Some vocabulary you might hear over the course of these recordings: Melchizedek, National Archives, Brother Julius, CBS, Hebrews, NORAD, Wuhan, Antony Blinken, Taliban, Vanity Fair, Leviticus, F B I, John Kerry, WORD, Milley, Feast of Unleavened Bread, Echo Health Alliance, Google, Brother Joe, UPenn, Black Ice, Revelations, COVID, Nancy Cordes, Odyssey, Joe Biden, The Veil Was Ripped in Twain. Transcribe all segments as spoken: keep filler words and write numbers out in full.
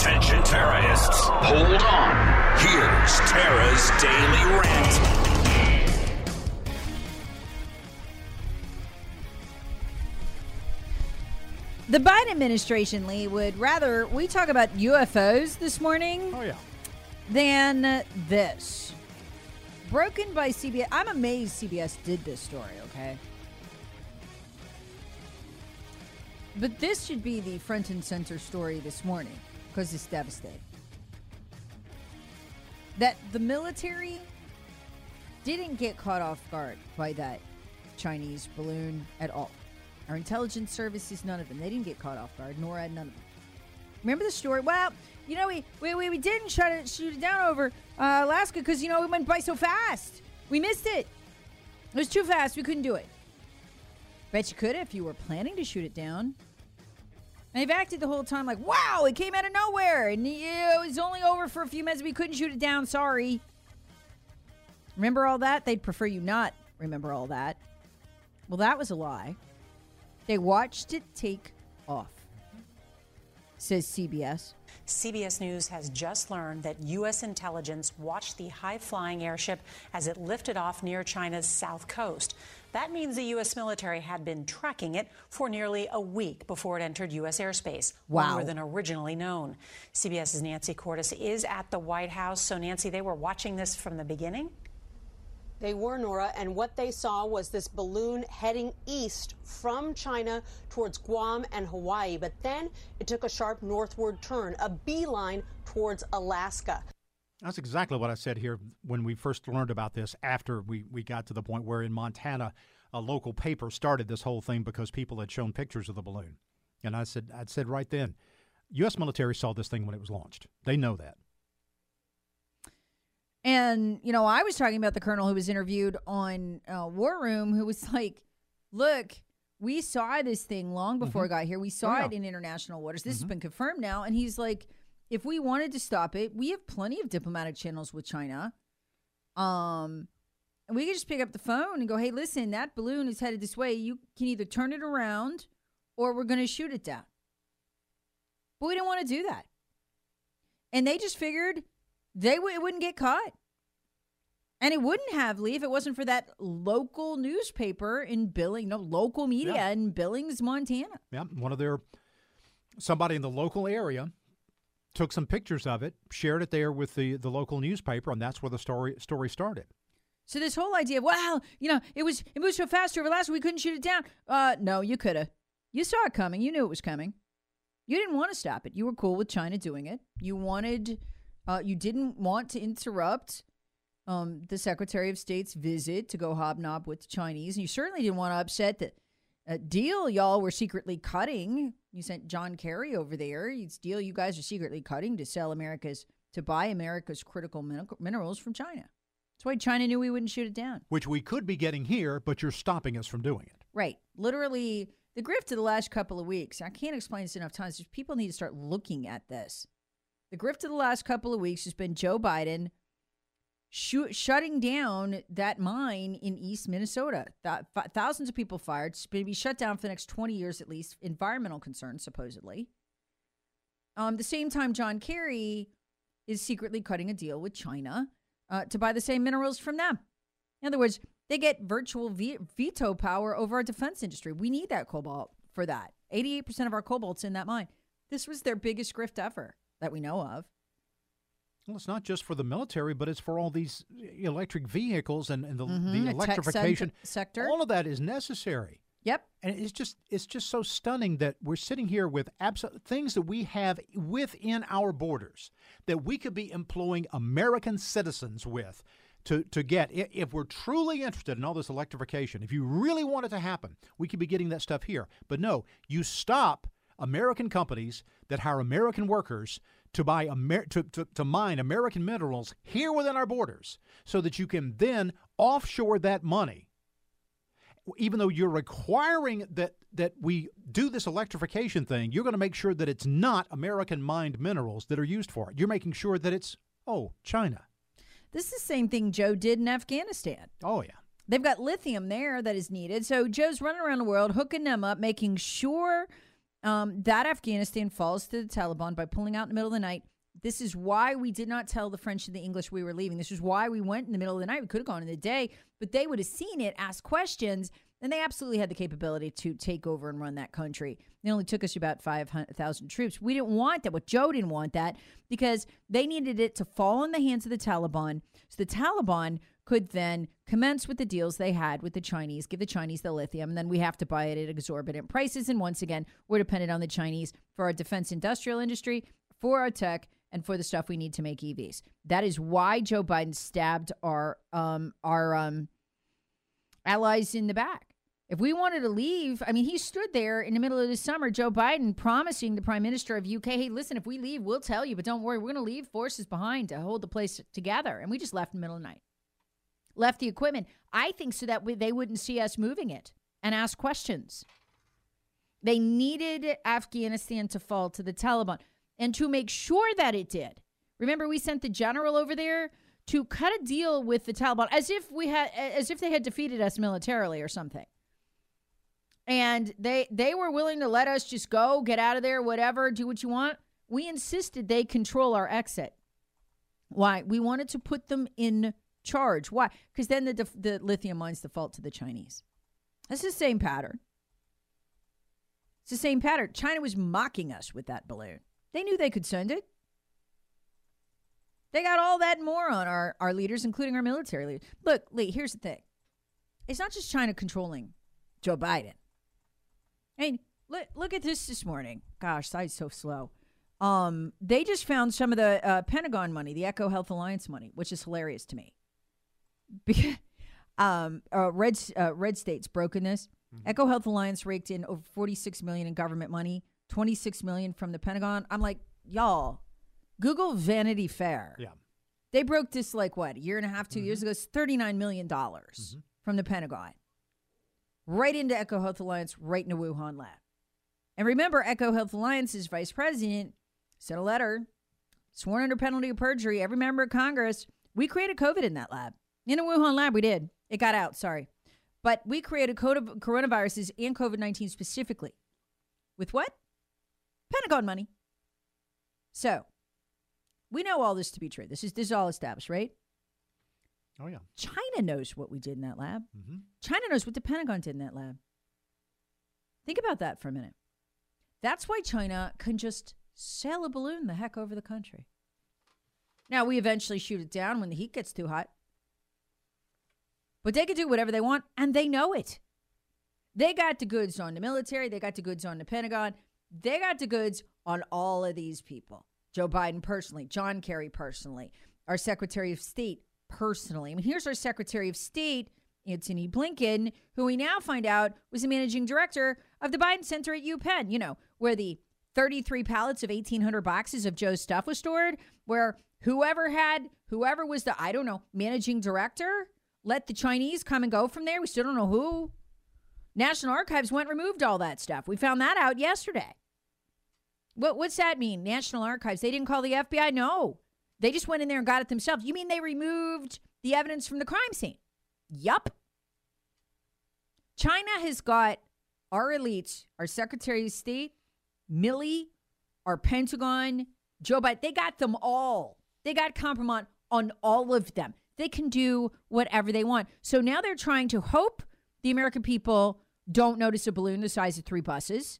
Attention, terrorists. Hold on. Here's Tara's Daily Rant. The Biden administration, Lee, would rather we talk about U F Os this morning oh, yeah. than this. Broken by C B S. I'm amazed C B S did this story, okay? But this should be the front and center story this morning, because it's devastating. That the military didn't get caught off guard by that Chinese balloon at all. Our intelligence services, none of them. They didn't get caught off guard. NORAD, none of them. Remember the story? Well, you know, we we, we, we didn't try to shoot it down over uh, Alaska because, you know, it went by so fast. We missed it. It was too fast. We couldn't do it. Bet you could if you were planning to shoot it down. And they've acted the whole time like, wow, it came out of nowhere. And it was only over for a few minutes. We couldn't shoot it down. Sorry. Remember all that? They'd prefer you not remember all that. Well, that was a lie. They watched it take off, says C B S. C B S News has just learned that U S intelligence watched the high-flying airship as it lifted off near China's south coast. That means the U S military had been tracking it for nearly a week before it entered U S airspace, wow. longer than originally known. CBS's Nancy Cordes is at the White House. So, Nancy, they were watching this from the beginning? They were, Nora, and what they saw was this balloon heading east from China towards Guam and Hawaii. But then it took a sharp northward turn, a beeline towards Alaska. That's exactly what I said here when we first learned about this, after we, we got to the point where in Montana, a local paper started this whole thing because people had shown pictures of the balloon. And I said, I said right then, U S military saw this thing when it was launched. They know that. And, you know, I was talking about the colonel who was interviewed on uh, War Room, who was like, look, we saw this thing long before mm-hmm. it got here. We saw yeah. it in international waters. This mm-hmm. has been confirmed now. And he's like, if we wanted to stop it, we have plenty of diplomatic channels with China. Um, and we could just pick up the phone and go, hey, listen, that balloon is headed this way. You can either turn it around or we're going to shoot it down. But we didn't want to do that. And they just figured... They w- it wouldn't get caught. And it wouldn't have, Lee, if it wasn't for that local newspaper in Billings, no, local media yeah. in Billings, Montana. Yeah, one of their, somebody in the local area took some pictures of it, shared it there with the, the local newspaper, and that's where the story story started. So this whole idea of, wow, you know, it was it moved so fast over last week, we couldn't shoot it down. Uh, no, you could have. You saw it coming. You knew it was coming. You didn't want to stop it. You were cool with China doing it. You wanted... Uh, you didn't want to interrupt um, the Secretary of State's visit to go hobnob with the Chinese. And you certainly didn't want to upset the uh, deal y'all were secretly cutting. You sent John Kerry over there. It's deal you guys are secretly cutting to sell America's, to buy America's critical min- minerals from China. That's why China knew we wouldn't shoot it down. Which we could be getting here, but you're stopping us from doing it. Right. Literally, the grift of the last couple of weeks. I can't explain this enough times. People need to start looking at this. The grift of the last couple of weeks has been Joe Biden sh- shutting down that mine in East Minnesota. Th- thousands of people fired. It's going to be shut down for the next twenty years at least. Environmental concerns, supposedly. Um, the same time, John Kerry is secretly cutting a deal with China uh, to buy the same minerals from them. In other words, they get virtual ve- veto power over our defense industry. We need that cobalt for that. eighty-eight percent of our cobalt's in that mine. This was their biggest grift ever. That we know of. Well, it's not just for the military, but it's for all these electric vehicles and, and the, mm-hmm. the, the electrification se- sector. All of that is necessary. Yep. And it's just it's just so stunning that we're sitting here with absolute things that we have within our borders that we could be employing American citizens with to to get. If we're truly interested in all this electrification, if you really want it to happen, we could be getting that stuff here. But no, you stop American companies that hire American workers to buy Amer- to, to, to mine American minerals here within our borders so that you can then offshore that money. Even though you're requiring that that we do this electrification thing, you're going to make sure that it's not American mined minerals that are used for it. You're making sure that it's, oh, China. This is the same thing Joe did in Afghanistan. Oh, yeah. They've got lithium there that is needed. So Joe's running around the world hooking them up, making sure um, that Afghanistan falls to the Taliban by pulling out in the middle of the night. This is why we did not tell the French and the English we were leaving. This is why we went in the middle of the night. We could have gone in the day, but they would have seen it, asked questions, and they absolutely had the capability to take over and run that country. It only took us about five hundred thousand troops. We didn't want that. Well, Joe didn't want that because they needed it to fall in the hands of the Taliban. So the Taliban could then commence with the deals they had with the Chinese, give the Chinese the lithium, and then we have to buy it at exorbitant prices. And once again, we're dependent on the Chinese for our defense industrial industry, for our tech, and for the stuff we need to make E Vs. That is why Joe Biden stabbed our um, our um, allies in the back. If we wanted to leave, I mean, he stood there in the middle of the summer, Joe Biden promising the prime minister of U K, hey, listen, if we leave, we'll tell you, but don't worry, we're going to leave forces behind to hold the place together. And we just left in the middle of the night, left the equipment, I think, so that we, they wouldn't see us moving it and ask questions. They needed Afghanistan to fall to the Taliban and to make sure that it did. Remember, we sent the general over there to cut a deal with the Taliban as if we had, as if they had defeated us militarily or something. And they they were willing to let us just go, get out of there, whatever, do what you want. We insisted they control our exit. Why? We wanted to put them in charge. Why? Because then the, def- the lithium mines default to the Chinese. It's the same pattern. It's the same pattern. China was mocking us with that balloon. They knew they could send it. They got all that and more on our, our leaders, including our military leaders. Look, Lee, here's the thing. It's not just China controlling Joe Biden. Hey, look, look at this this morning. Gosh, that's so slow. Um, they just found some of the uh, Pentagon money, the Echo Health Alliance money, which is hilarious to me. um, uh, red, uh, red states broken this. Mm-hmm. Echo Health Alliance raked in over forty-six million dollars in government money, twenty-six million dollars from the Pentagon. I'm like, y'all, Google Vanity Fair. Yeah. They broke this like, what, a year and a half, two mm-hmm. years ago? It's thirty-nine million dollars mm-hmm. from the Pentagon. Right into Echo Health Alliance, right into Wuhan lab. And remember, Echo Health Alliance's vice president sent a letter, sworn under penalty of perjury, every member of Congress. We created COVID in that lab. In a Wuhan lab, we did. It got out, sorry. But we created coronaviruses and COVID nineteen specifically. With what? Pentagon money. So, we know all this to be true. This is, this is all established, right? Oh, yeah. China knows what we did in that lab. Mm-hmm. China knows what the Pentagon did in that lab. Think about that for a minute. That's why China can just sail a balloon the heck over the country. Now, we eventually shoot it down when the heat gets too hot. But they can do whatever they want, and they know it. They got the goods on the military. They got the goods on the Pentagon. They got the goods on all of these people. Joe Biden personally, John Kerry personally, our Secretary of State personally. I mean, here's our Secretary of State, Antony Blinken, who we now find out was the managing director of the Biden Center at UPenn, you know, where the thirty-three pallets of eighteen hundred boxes of Joe's stuff was stored, where whoever had, whoever was the, I don't know, managing director, let the Chinese come and go from there. We still don't know who. National Archives went and removed all that stuff. We found that out yesterday. What, what's that mean? National Archives, they didn't call the F B I? No. They just went in there and got it themselves. You mean they removed the evidence from the crime scene? Yup. China has got our elites, our Secretary of State, Milley, our Pentagon, Joe Biden. They got them all. They got compromise on all of them. They can do whatever they want. So now they're trying to hope the American people don't notice a balloon the size of three buses.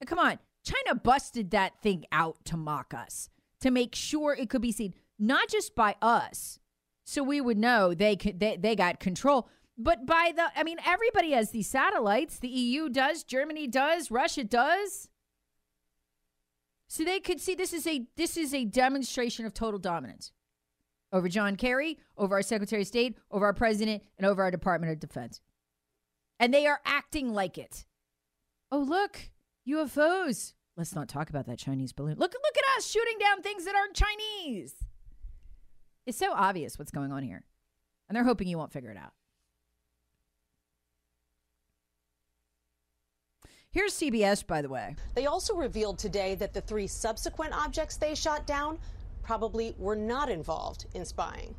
Now, come on. China busted that thing out to mock us, to make sure it could be seen, not just by us, so we would know they could, they, they got control, but by the, I mean, everybody has these satellites. The E U does, Germany does, Russia does. So they could see this is a, this is a demonstration of total dominance over John Kerry, over our Secretary of State, over our president, and over our Department of Defense. And they are acting like it. Oh, look, U F Os. Let's not talk about that Chinese balloon. Look, look at us shooting down things that aren't Chinese. It's so obvious what's going on here. And they're hoping you won't figure it out. Here's C B S, by the way. They also revealed today that the three subsequent objects they shot down probably were not involved in spying.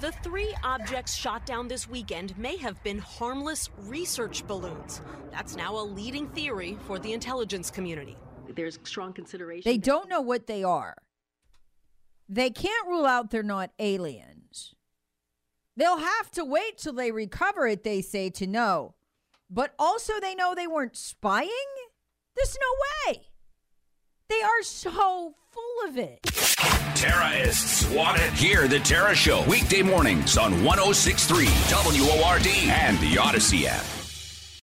The three objects shot down this weekend may have been harmless research balloons. That's now a leading theory for the intelligence community. There's strong consideration. They don't know what they are. They can't rule out they're not aliens. They'll have to wait till they recover it, they say, to know. But also they know they weren't spying? There's no way. They are so full of it. Terrorists wanted. Hear the Terra Show weekday mornings on one oh six point three W O R D and the Odyssey app.